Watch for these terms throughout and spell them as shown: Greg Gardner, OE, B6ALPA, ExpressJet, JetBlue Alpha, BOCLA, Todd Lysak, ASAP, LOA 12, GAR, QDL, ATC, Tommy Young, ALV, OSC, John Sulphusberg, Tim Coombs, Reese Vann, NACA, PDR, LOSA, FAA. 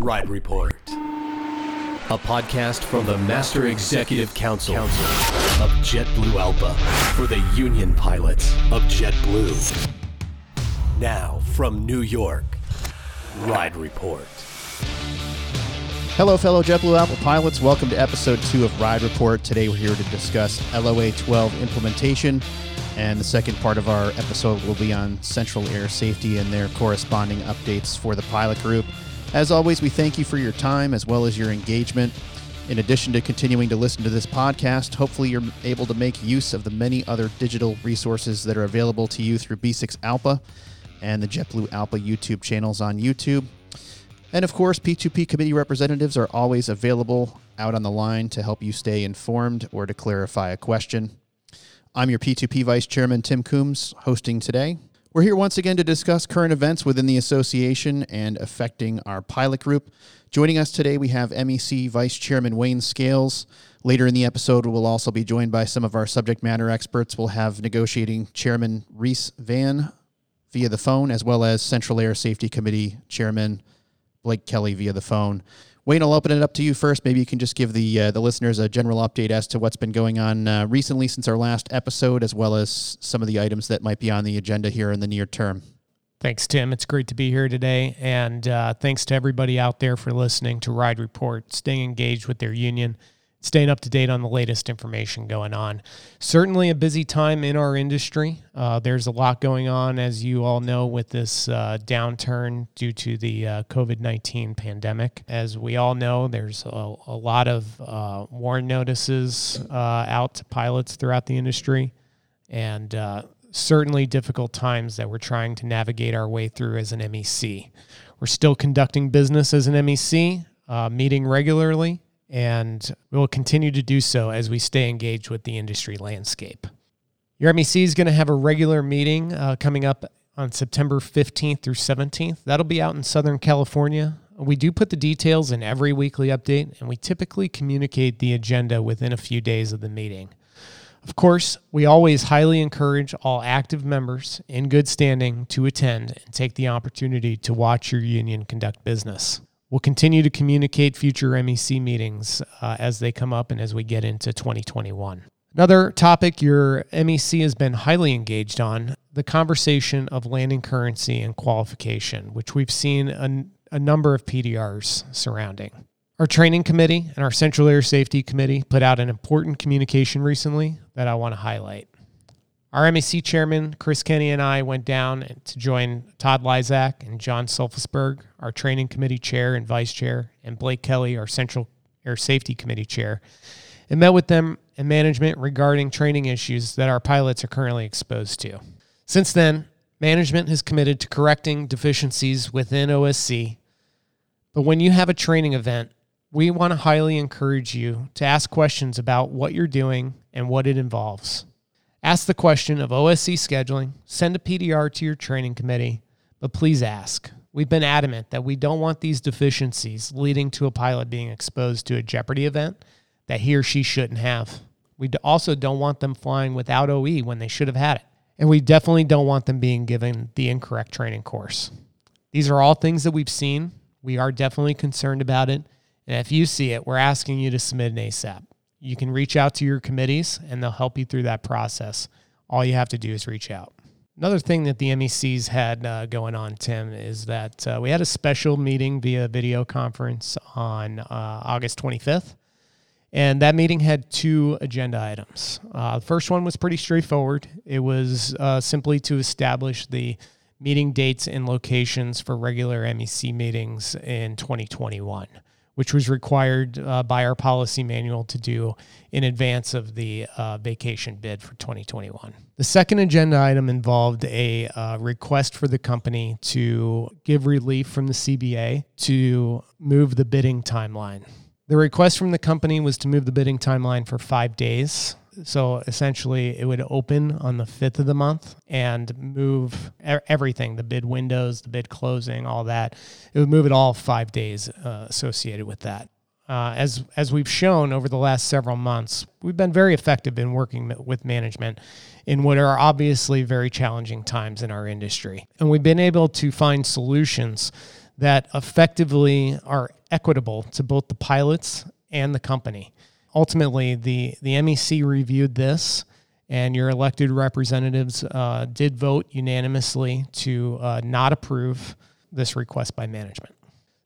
Ride Report, a podcast from the Master Executive Council of JetBlue Alpha for the Union Pilots of JetBlue. Now from New York, Ride Report. Hello, fellow JetBlue Alpha pilots. Welcome to episode 2 of Ride Report. Today we're here to discuss LOA 12 implementation, and the second part of our episode will be on Central Air Safety and their corresponding updates for the pilot group. As always, we thank you for your time as well as your engagement. In addition to continuing to listen to this podcast, hopefully you're able to make use of the many other digital resources that are available to you through B6ALPA and the JetBlue Alpha YouTube channels on YouTube. And of course, P2P committee representatives are always available out on the line to help you stay informed or to clarify a question. I'm your P2P Vice Chairman, Tim Coombs, hosting today. We're here once again to discuss current events within the association and affecting our pilot group. Joining us today, we have MEC Vice Chairman Wayne Scales. Later in the episode, we'll also be joined by some of our subject matter experts. We'll have negotiating Chairman Reese Vann via the phone, as well as Central Air Safety Committee Chairman Blake Kelly via the phone. Wayne, I'll open it up to you first. Maybe you can just give the listeners a general update as to what's been going on recently since our last episode, as well as some of the items that might be on the agenda here in the near term. Thanks, Tim. It's great to be here today, and thanks to everybody out there for listening to Ride Report, staying engaged with their union, staying up to date on the latest information going on. Certainly a busy time in our industry. There's a lot going on, as you all know, with this downturn due to the COVID-19 pandemic. As we all know, there's a lot of warn notices out to pilots throughout the industry, and certainly difficult times that we're trying to navigate our way through as an MEC. We're still conducting business as an MEC, meeting regularly, and we will continue to do so as we stay engaged with the industry landscape. Your MEC is going to have a regular meeting coming up on September 15th through 17th. That'll be out in Southern California. We do put the details in every weekly update, and we typically communicate the agenda within a few days of the meeting. Of course, we always highly encourage all active members in good standing to attend and take the opportunity to watch your union conduct business. We'll continue to communicate future MEC meetings as they come up and as we get into 2021. Another topic your MEC has been highly engaged on, the conversation of landing currency and qualification, which we've seen a number of PDRs surrounding. Our training committee and our Central Air Safety Committee put out an important communication recently that I want to highlight. Our MEC chairman, Chris Kenny, and I went down to join Todd Lysak and John Sulphusberg, our training committee chair and vice chair, and Blake Kelly, our Central Air Safety Committee chair, and met with them and management regarding training issues that our pilots are currently exposed to. Since then, management has committed to correcting deficiencies within OSC, but when you have a training event, we want to highly encourage you to ask questions about what you're doing and what it involves. Ask the question of OSC scheduling, send a PDR to your training committee, but please ask. We've been adamant that we don't want these deficiencies leading to a pilot being exposed to a jeopardy event that he or she shouldn't have. We also don't want them flying without OE when they should have had it. And we definitely don't want them being given the incorrect training course. These are all things that we've seen. We are definitely concerned about it. And if you see it, we're asking you to submit an ASAP. You can reach out to your committees, and they'll help you through that process. All you have to do is reach out. Another thing that the MECs had going on, Tim, is that we had a special meeting via video conference on August 25th, and that meeting had two agenda items. The first one was pretty straightforward. It was simply to establish the meeting dates and locations for regular MEC meetings in 2021. Which was required by our policy manual to do in advance of the vacation bid for 2021. The second agenda item involved a request for the company to give relief from the CBA to move the bidding timeline. The request from the company was to move the bidding timeline for 5 days. So essentially, it would open on the 5th of the month and move everything, the bid windows, the bid closing, all that. It would move it all 5 days associated with that. As we've shown over the last several months, we've been very effective in working with management in what are obviously very challenging times in our industry. And we've been able to find solutions that effectively are equitable to both the pilots and the company. Ultimately, the MEC reviewed this, and your elected representatives did vote unanimously to not approve this request by management.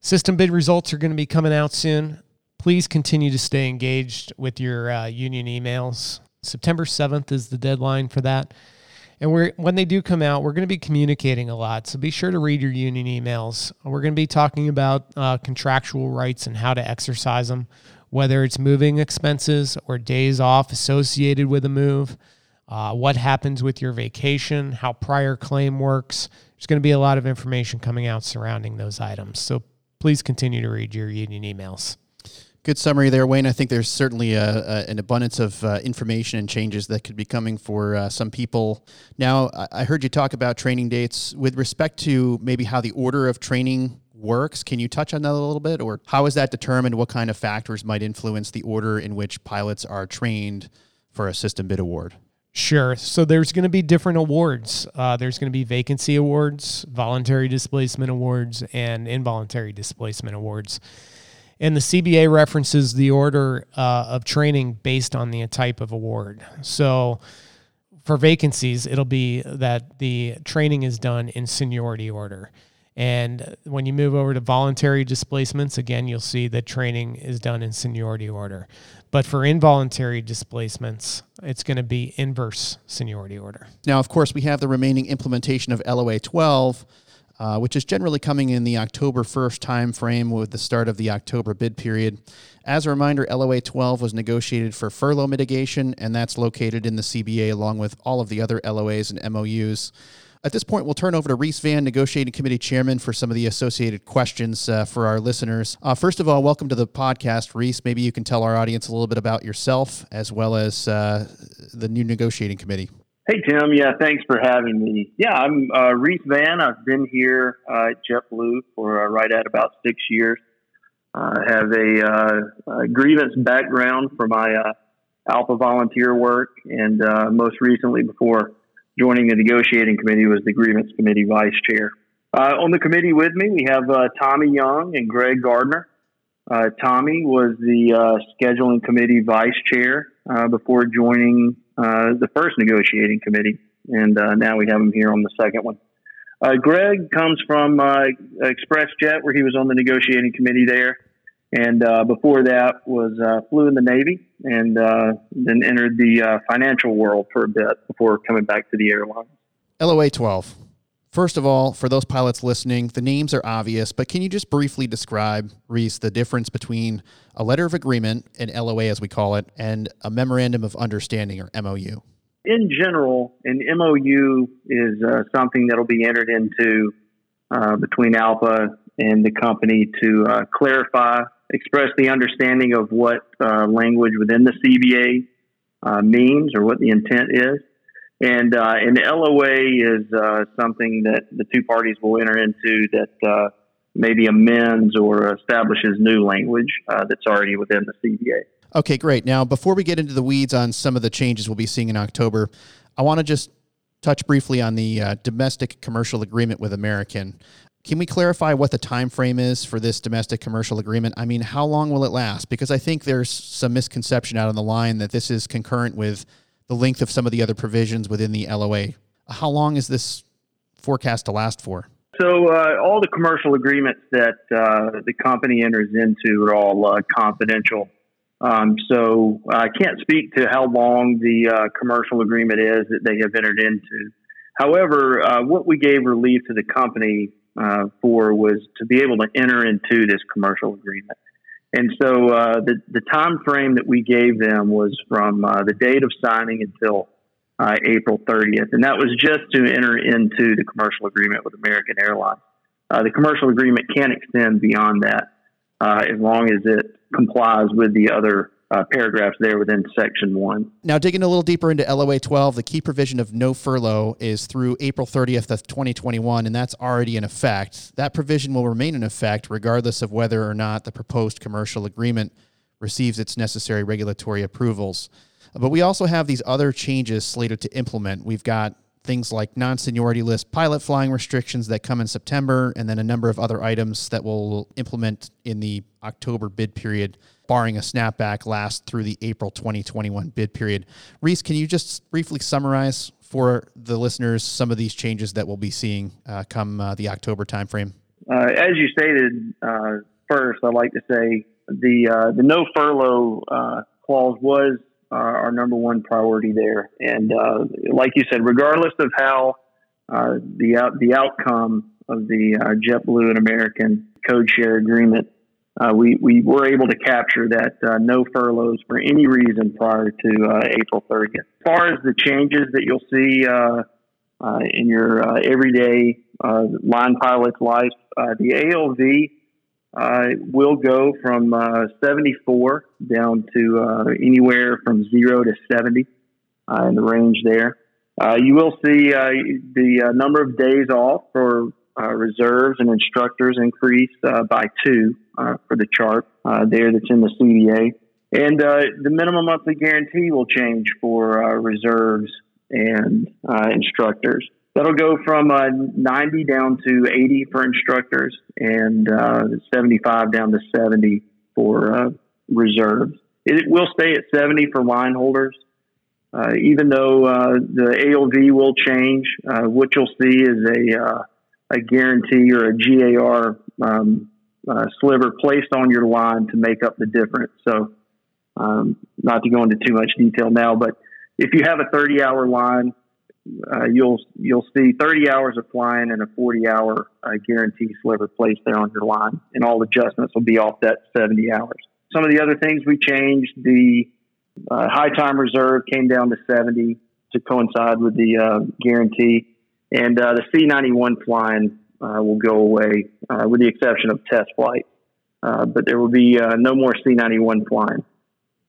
System bid results are going to be coming out soon. Please continue to stay engaged with your union emails. September 7th is the deadline for that. And when they do come out, we're going to be communicating a lot, so be sure to read your union emails. We're going to be talking about contractual rights and how to exercise them, whether it's moving expenses or days off associated with a move, what happens with your vacation, how prior claim works. There's going to be a lot of information coming out surrounding those items, so please continue to read your union emails. Good summary there, Wayne. I think there's certainly an abundance of information and changes that could be coming for some people. Now, I heard you talk about training dates. With respect to maybe how the order of training works, can you touch on that a little bit? Or how is that determined? What kind of factors might influence the order in which pilots are trained for a system bid award? Sure. So there's going to be different awards. There's going to be vacancy awards, voluntary displacement awards, and involuntary displacement awards. And the CBA references the order of training based on the type of award. So for vacancies, it'll be that the training is done in seniority order. And when you move over to voluntary displacements, again, you'll see that training is done in seniority order. But for involuntary displacements, it's going to be inverse seniority order. Now, of course, we have the remaining implementation of LOA 12, which is generally coming in the October 1st time frame with the start of the October bid period. As a reminder, LOA 12 was negotiated for furlough mitigation, and that's located in the CBA along with all of the other LOAs and MOUs. At this point, we'll turn over to Reese Vann, Negotiating Committee Chairman, for some of the associated questions for our listeners. First of all, welcome to the podcast, Reese. Maybe you can tell our audience a little bit about yourself as well as the new Negotiating Committee. Hey, Tim. Yeah, thanks for having me. Yeah, I'm Reese Vann. I've been here at JetBlue for right at about 6 years. I have a grievance background for my ALPA volunteer work, and most recently, before joining the Negotiating Committee, was the Grievance Committee Vice Chair. On the committee with me, we have Tommy Young and Greg Gardner. Tommy was the Scheduling Committee Vice Chair before joining the first Negotiating Committee, and now we have him here on the second one. Greg comes from ExpressJet, where he was on the Negotiating Committee there, and before that was flew in the Navy, and then entered the financial world for a bit before coming back to the airline. LOA 12. First of all, for those pilots listening, the names are obvious, but can you just briefly describe, Reese, the difference between a letter of agreement, an LOA as we call it, and a memorandum of understanding, or MOU? In general, an MOU is something that will be entered into between ALPA and the company to clarify, express the understanding of what language within the CBA means or what the intent is. And an LOA is something that the two parties will enter into that maybe amends or establishes new language that's already within the CBA. Okay, great. Now, before we get into the weeds on some of the changes we'll be seeing in October, I want to just touch briefly on the domestic commercial agreement with American. Can we clarify what the time frame is for this domestic commercial agreement? I mean, how long will it last? Because I think there's some misconception out on the line that this is concurrent with the length of some of the other provisions within the LOA. How long is this forecast to last for? So all the commercial agreements that the company enters into are all confidential. So I can't speak to how long the commercial agreement is that they have entered into. However, what we gave relief to the company for was to be able to enter into this commercial agreement. And so the time frame that we gave them was from the date of signing until April 30th. And that was just to enter into the commercial agreement with American Airlines. The commercial agreement can extend beyond that as long as it complies with the other paragraphs there within Section 1. Now, digging a little deeper into LOA 12, the key provision of no furlough is through April 30th of 2021, and that's already in effect. That provision will remain in effect regardless of whether or not the proposed commercial agreement receives its necessary regulatory approvals. But we also have these other changes slated to implement. We've got things like non-seniority list pilot flying restrictions that come in September, and then a number of other items that we'll implement in the October bid period, barring a snapback last through the April 2021 bid period. Reese, can you just briefly summarize for the listeners some of these changes that we'll be seeing come the October timeframe? As you stated, first, I'd like to say the no furlough clause was our number one priority there. And like you said, regardless of how the outcome of the JetBlue and American code share agreement, we were able to capture that no furloughs for any reason prior to April 30th. As far as the changes that you'll see in your everyday line pilot's life, the ALV will go from 74 down to anywhere from 0 to 70 in the range there. You will see the number of days off for reserves and instructors increase by 2 for the chart there that's in the CBA. And the minimum monthly guarantee will change for reserves and instructors. That'll go from 90 down to 80 for instructors and 75 down to 70 for reserves. It will stay at 70 for line holders. Even though the ALV will change, what you'll see is a guarantee or a GAR sliver placed on your line to make up the difference. So not to go into too much detail now, but if you have a 30-hour line, you'll see 30 hours of flying and a 40-hour guarantee sliver placed there on your line, and all adjustments will be off that 70 hours. Some of the other things we changed, the high time reserve came down to 70 to coincide with the guarantee, and the C91 flying will go away with the exception of test flight, but there will be no more C91 flying.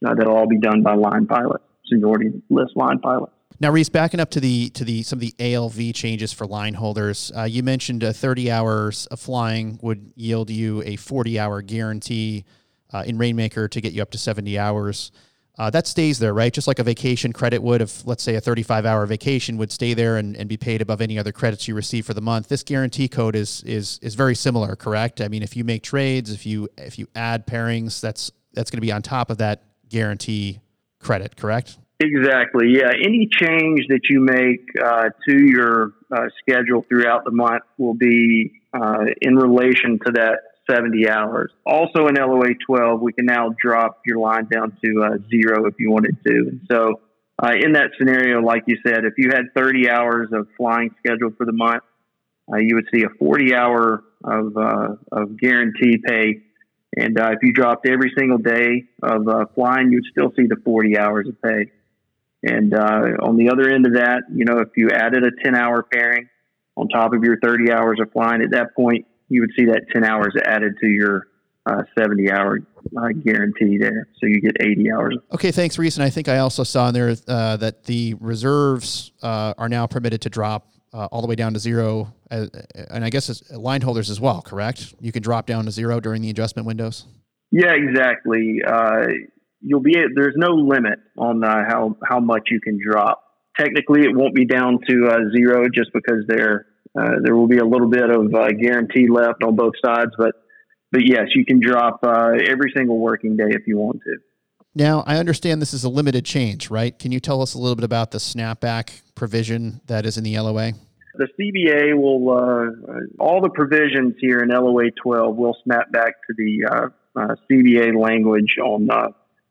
That'll all be done by line pilots, seniority list line pilots. Now, Reese, backing up to the some of the ALV changes for line holders, you mentioned 30 hours of flying would yield you a 40-hour guarantee in Rainmaker to get you up to 70 hours. That stays there, right? Just like a vacation credit would, if, let's say, a 35-hour vacation would stay there and be paid above any other credits you receive for the month. This guarantee code is very similar, correct? I mean, if you make trades, if you add pairings, that's going to be on top of that guarantee credit, correct? Exactly. Yeah. Any change that you make to your schedule throughout the month will be in relation to that 70 hours. Also in LOA 12, we can now drop your line down to 0 if you wanted to. And so in that scenario, like you said, if you had 30 hours of flying scheduled for the month, you would see a 40-hour of guarantee pay. And if you dropped every single day of flying, you'd still see the 40 hours of pay. And on the other end of that, you know, if you added a 10-hour pairing on top of your 30 hours of flying, at that point, you would see that 10 hours added to your 70-hour guarantee there. So you get 80 hours. Okay, thanks, Reese. And I think I also saw in there that the reserves are now permitted to drop all the way down to 0, and I guess it's line holders as well, correct? You can drop down to 0 during the adjustment windows? Yeah, exactly. There's no limit on how much you can drop. Technically, it won't be down to 0 just because there will be a little bit of guarantee left on both sides, but yes, you can drop every single working day if you want to. Now, I understand this is a limited change, right? Can you tell us a little bit about the snapback provision that is in the LOA? The CBA will, all the provisions here in LOA 12 will snap back to the CBA language on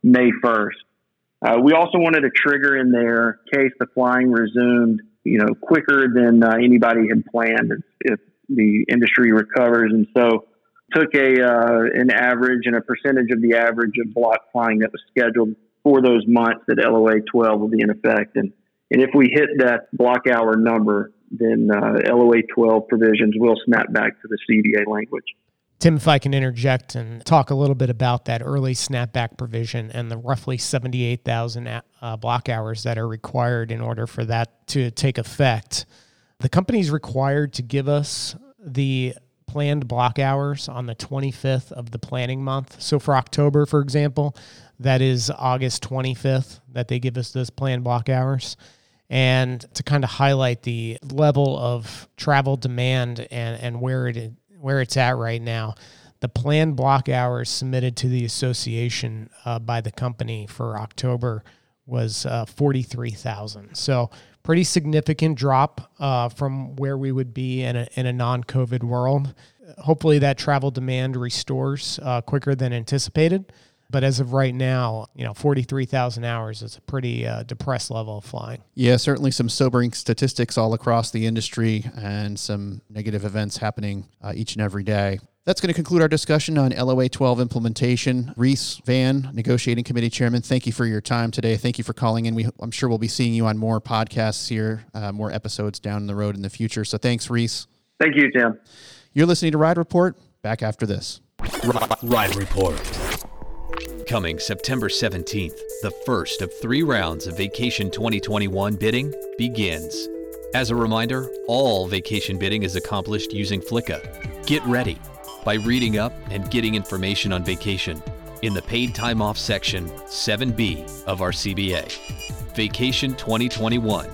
May 1st. We also wanted a trigger in there in case the flying resumed, you know, quicker than anybody had planned if the industry recovers. And so took an average and a percentage of the average of block flying that was scheduled for those months that LOA 12 will be in effect. And if we hit that block hour number, then LOA 12 provisions will snap back to the CBA language. Tim, if I can interject and talk a little bit about that early snapback provision and the roughly 78,000 block hours that are required in order for that to take effect. The company's required to give us the planned block hours on the 25th of the planning month. So for October, for example, that is August 25th that they give us those planned block hours. and to kind of highlight the level of travel demand and where it's at right now. The planned block hours submitted to the association by the company for October was 43,000. So pretty significant drop from where we would be in a non-COVID world. Hopefully that travel demand restores quicker than anticipated. But as of right now, 43,000 hours is a pretty depressed level of flying. Yeah, certainly some sobering statistics all across the industry and some negative events happening each and every day. That's going to conclude our discussion on LOA 12 implementation. Reese Vann, Negotiating Committee Chairman, thank you for your time today. Thank you for calling in. I'm sure we'll be seeing you on more podcasts here, more episodes down the road in the future. So thanks, Reese. Thank you, Tim. You're listening to Ride Report. Back after this. Ride Report. Coming September 17th, the first of three rounds of Vacation 2021 bidding begins. As a reminder, all vacation bidding is accomplished using FLICA. Get ready by reading up and getting information on vacation in the Paid Time Off section 7B of our CBA. Vacation 2021.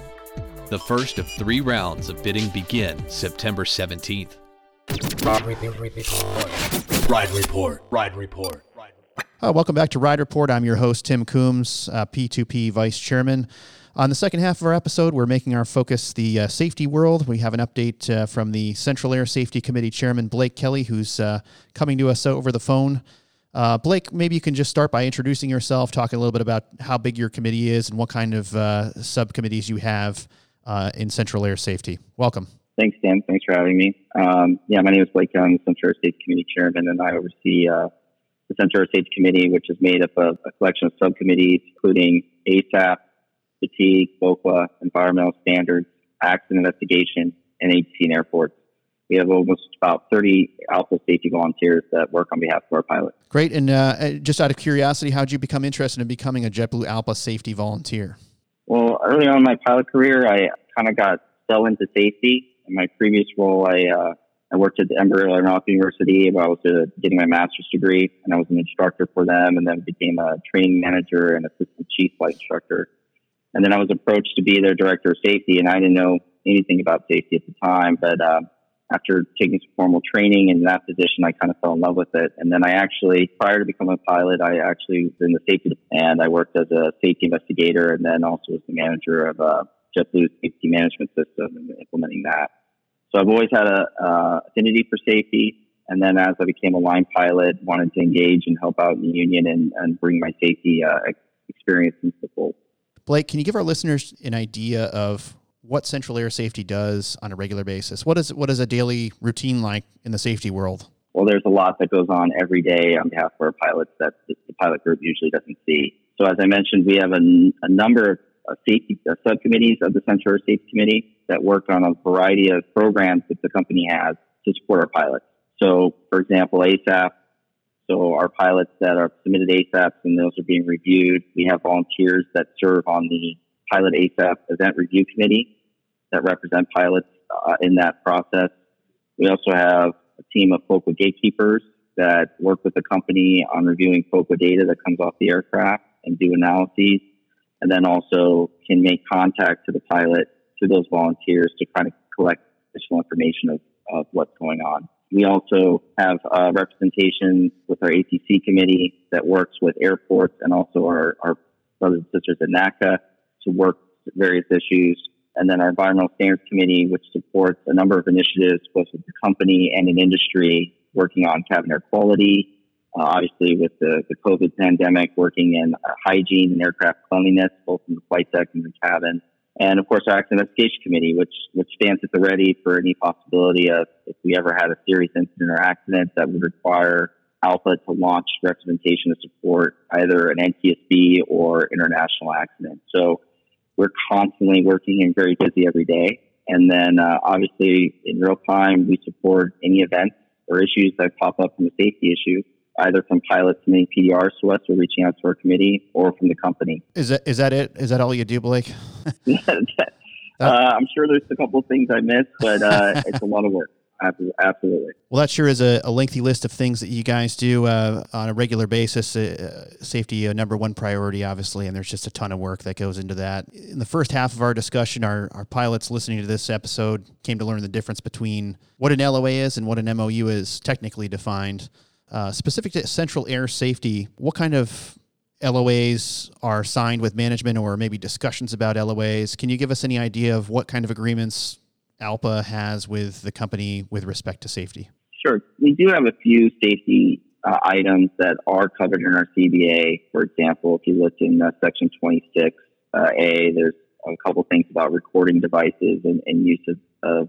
The first of three rounds of bidding begin September 17th. Ride Report. Ride Report. Welcome back to Ride Report. I'm your host, Tim Coombs, P2P Vice Chairman. On the second half of our episode, we're making our focus the safety world. We have an update from the Central Air Safety Committee Chairman, Blake Kelly, who's coming to us over the phone. Blake, maybe you can just start by introducing yourself, talk a little bit about how big your committee is and what kind of subcommittees you have in Central Air Safety. Welcome. Thanks, Tim. Thanks for having me. My name is Blake Kelly. I'm the Central Air Safety Committee Chairman, and I oversee the Central Air Safety Committee, which is made up of a collection of subcommittees, including ASAP, fatigue, BOCLA, environmental standards, accident investigation, and ATC and airports. We have almost about 30 ALPA safety volunteers that work on behalf of our pilots. Great. And just out of curiosity, how did you become interested in becoming a JetBlue Alpha safety volunteer? Well, early on in my pilot career, I kind of got fell into safety. In my previous role, I worked at the Embry-Riddle University where I was getting my master's degree, and I was an instructor for them, and then became a training manager and assistant chief flight instructor. And then I was approached to be their director of safety, and I didn't know anything about safety at the time. But after taking some formal training in that position, I kind of fell in love with it. And then I actually, prior to becoming a pilot, I actually was in the safety department, and I worked as a safety investigator and then also as the manager of JetBlue's safety management system and implementing that. So I've always had a affinity for safety. And then as I became a line pilot, wanted to engage and help out in the union and bring my safety experience into the fold. Blake, can you give our listeners an idea of what Central Air Safety does on a regular basis? What is a daily routine like in the safety world? Well, there's a lot that goes on every day on behalf of our pilots that the pilot group usually doesn't see. So as I mentioned, we have a number of safety subcommittees of the Central Air Safety Committee that work on a variety of programs that the company has to support our pilots. So, for example, ASAP. So our pilots that are submitted ASAPs and those are being reviewed. We have volunteers that serve on the Pilot ASAP Event Review Committee that represent pilots in that process. We also have a team of POCA gatekeepers that work with the company on reviewing POCA data that comes off the aircraft and do analyses, and then also can make contact to the pilot, to those volunteers, to kind of collect additional information of what's going on. We also have representation with our ATC committee that works with airports and also our brothers and sisters at NACA to work various issues. And then our environmental standards committee, which supports a number of initiatives both with the company and in industry, working on cabin air quality, obviously with the COVID pandemic, working in hygiene and aircraft cleanliness, both in the flight deck and the cabin. And, of course, our accident investigation committee, which stands at the ready for any possibility of if we ever had a serious incident or accident that would require ALPA to launch representation to support either an NTSB or international accident. So we're constantly working and very busy every day. And then, obviously, in real time, we support any events or issues that pop up from a safety issue, either from pilots submitting PDRs to us or reaching out to our committee or from the company. Is that it? Is that all you do, Blake? I'm sure there's a couple of things I missed, but it's a lot of work. Absolutely. Well, that sure is a lengthy list of things that you guys do on a regular basis. Safety, number one priority, obviously, and there's just a ton of work that goes into that. In the first half of our discussion, our pilots listening to this episode came to learn the difference between what an LOA is and what an MOU is technically defined. Specific to central air safety, what kind of LOAs are signed with management or maybe discussions about LOAs? Can you give us any idea of what kind of agreements ALPA has with the company with respect to safety? Sure. We do have a few safety items that are covered in our CBA. For example, if you look in Section 26A, there's a couple things about recording devices and use of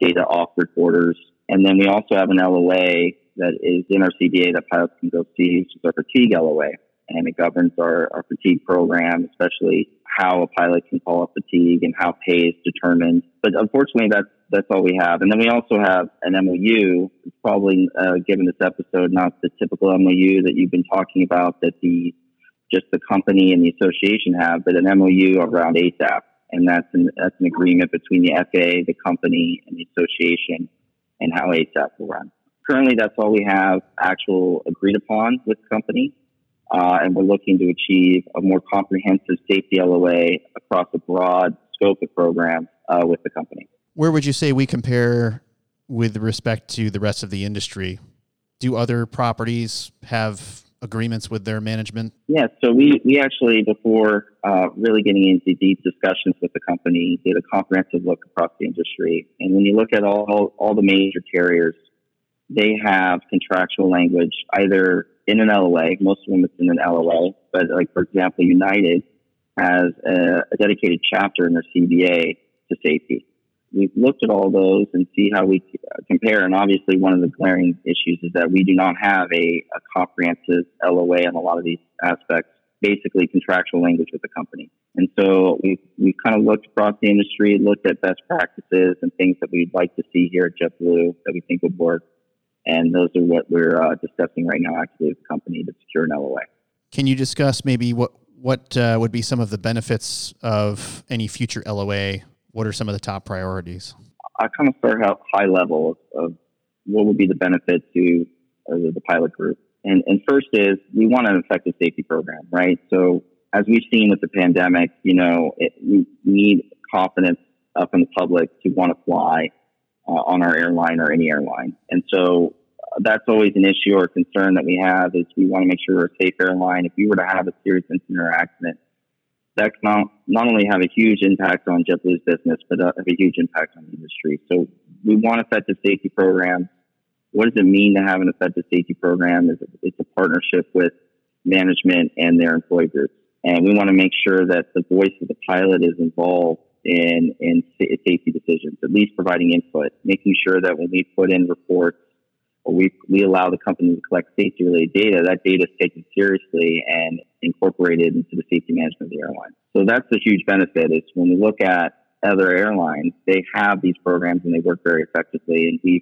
data off recorders. And then we also have an LOA that is in our CBA that pilots can go see, which is our fatigue LOA. And it governs our fatigue program, especially how a pilot can call up fatigue and how pay is determined. But unfortunately, that's all we have. And then we also have an MOU. It's probably, given this episode, not the typical MOU that you've been talking about that the company and the association have, but an MOU around ASAP. And that's an agreement between the FAA, the company, and the association, and how ASAP will run. Currently, that's all we have actual agreed upon with the company. And we're looking to achieve a more comprehensive safety LOA across a broad scope of programs with the company. Where would you say we compare with respect to the rest of the industry? Do other properties have agreements with their management? Yeah, so we actually, before really getting into deep discussions with the company, did a comprehensive look across the industry. And when you look at all the major carriers, they have contractual language either in an LOA. Most of them it's in an LOA, but like, for example, United has a dedicated chapter in their CBA to safety. We've looked at all those and see how we compare. And obviously one of the glaring issues is that we do not have a comprehensive LOA on a lot of these aspects, basically contractual language with the company. And so we kind of looked across the industry, looked at best practices and things that we'd like to see here at JetBlue that we think would work. And those are what we're discussing right now, actually, as a company to secure an LOA. Can you discuss maybe what would be some of the benefits of any future LOA? What are some of the top priorities? I kind of start out high level of what would be the benefit to the pilot group. And first is we want an effective safety program, right? So as we've seen with the pandemic, we need confidence up in the public to want to fly on our airline or any airline. And so that's always an issue or concern that we have is we want to make sure we're a safe airline. If we were to have a serious incident or accident, that can not only have a huge impact on JetBlue's business, but have a huge impact on the industry. So we want effective safety programs. What does it mean to have an effective safety program? It's a partnership with management and their employee groups. And we want to make sure that the voice of the pilot is involved in safety decisions, at least providing input, making sure that when we put in reports or we allow the company to collect safety-related data, that data is taken seriously and incorporated into the safety management of the airline. So that's a huge benefit is when we look at other airlines, they have these programs and they work very effectively. And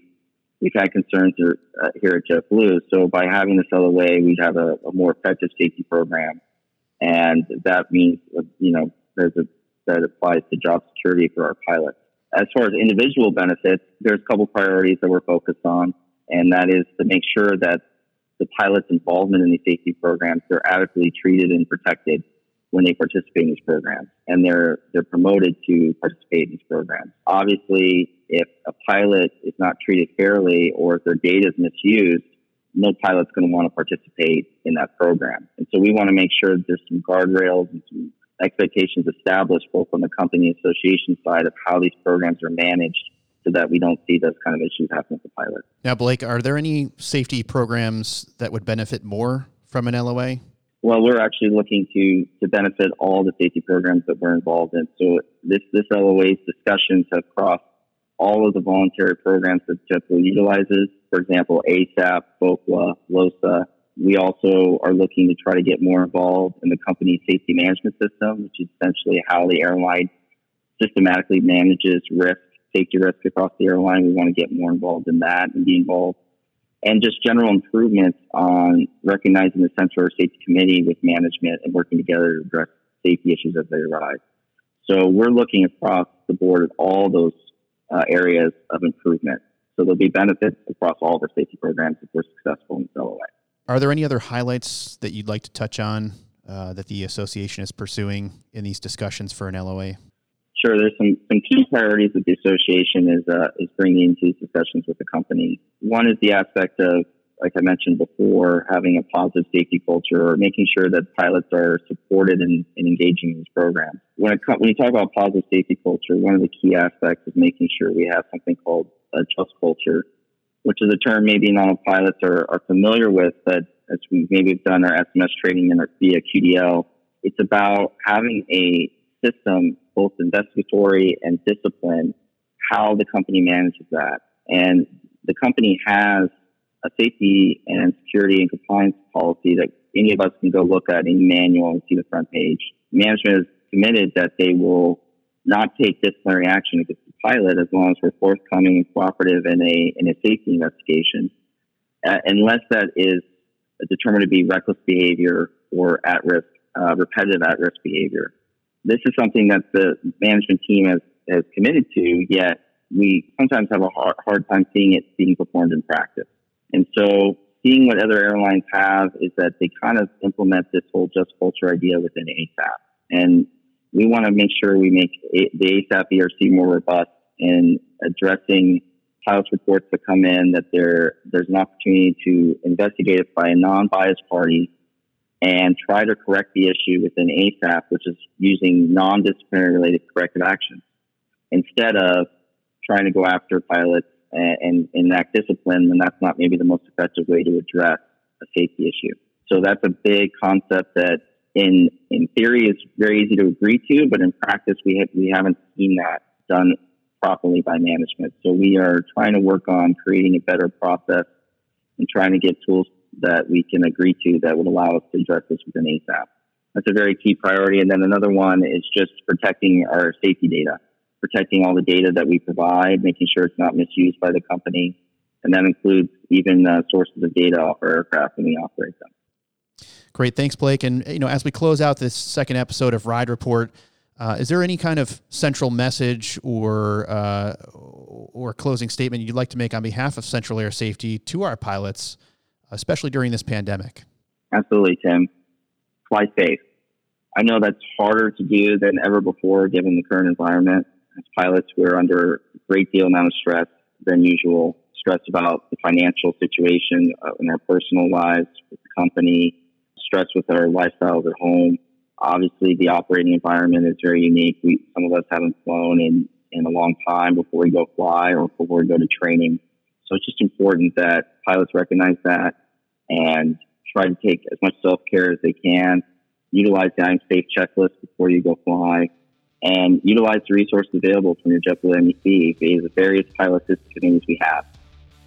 we've had concerns here at JetBlue. So by having this LOA, we have a more effective safety program. And that means, that applies to job security for our pilots. As far as individual benefits, there's a couple priorities that we're focused on, and that is to make sure that the pilot's involvement in these safety programs, they're adequately treated and protected when they participate in these programs, and they're promoted to participate in these programs. Obviously, if a pilot is not treated fairly or if their data is misused, no pilot's going to want to participate in that program. And so we want to make sure that there's some guardrails and some expectations established both on the company association side of how these programs are managed so that we don't see those kind of issues happen with the pilot. Now, Blake, are there any safety programs that would benefit more from an LOA? Well, we're actually looking to benefit all the safety programs that we're involved in. So this LOA's discussions have crossed all of the voluntary programs that JetBlue utilizes. For example, ASAP, BOCLA, LOSA. We also are looking to try to get more involved in the company's safety management system, which is essentially how the airline systematically manages safety risk across the airline. We want to get more involved in that and be involved. And just general improvements on recognizing the Central Air Safety Committee with management and working together to address safety issues as they arise. So we're looking across the board at all those areas of improvement. So there'll be benefits across all of our safety programs if we're successful in this LOA. Are there any other highlights that you'd like to touch on that the association is pursuing in these discussions for an LOA? Sure. There's some key priorities that the association is bringing to these discussions with the company. One is the aspect of, like I mentioned before, having a positive safety culture or making sure that pilots are supported in engaging in this program. When you talk about positive safety culture, one of the key aspects is making sure we have something called a just culture, which is a term maybe not all pilots are familiar with, but as we maybe have done our SMS training and via QDL, it's about having a system, both investigatory and discipline, how the company manages that. And the company has a safety and security and compliance policy that any of us can go look at in manual and see the front page. Management is committed that they will not take disciplinary action against the pilot as long as we're forthcoming and cooperative in a safety investigation, unless that is determined to be reckless behavior or at-risk, repetitive at-risk behavior. This is something that the management team has committed to, yet we sometimes have a hard time seeing it being performed in practice. And so seeing what other airlines have is that they kind of implement this whole just culture idea within ASAP. And we want to make sure we make the ASAP ERC more robust in addressing pilots' reports that come in, that there's an opportunity to investigate it by a non-biased party and try to correct the issue within ASAP, which is using non-disciplinary related corrective action, instead of trying to go after pilots and enact discipline, then that's not maybe the most effective way to address a safety issue. So that's a big concept that in theory is very easy to agree to, but in practice we haven't seen that done properly by management. So we are trying to work on creating a better process and trying to get tools that we can agree to that would allow us to address this within ASAP. That's a very key priority. And then another one is just protecting our safety data, protecting all the data that we provide, making sure it's not misused by the company. And that includes even sources of data off our aircraft when we operate them. Great. Thanks, Blake. And, as we close out this second episode of Ride Report, is there any kind of central message or closing statement you'd like to make on behalf of Central Air Safety to our pilots, especially during this pandemic? Absolutely, Tim. Fly safe. I know that's harder to do than ever before, given the current environment. As pilots, we're under a great deal amount of stress than usual. Stress about the financial situation in our personal lives, with the company, stress with our lifestyles at home. Obviously, the operating environment is very unique. Some of us haven't flown in a long time before we go fly or before we go to training. So it's just important that pilots recognize that and try to take as much self-care as they can. Utilize the I'm Safe checklist before you go fly, and utilize the resources available from your JetBlue MEC, the various pilot assistance committees we have.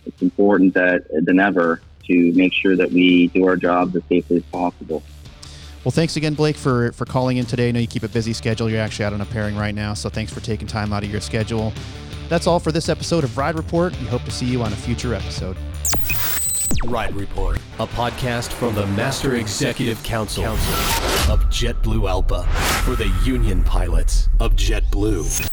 It's important than ever to make sure that we do our jobs as safely as possible. Well, thanks again, Blake, for calling in today. I know you keep a busy schedule. You're actually out on a pairing right now, so thanks for taking time out of your schedule. That's all for this episode of Ride Report. We hope to see you on a future episode. Ride Report, a podcast from the Master Executive Council of JetBlue Alpha for the union pilots of JetBlue.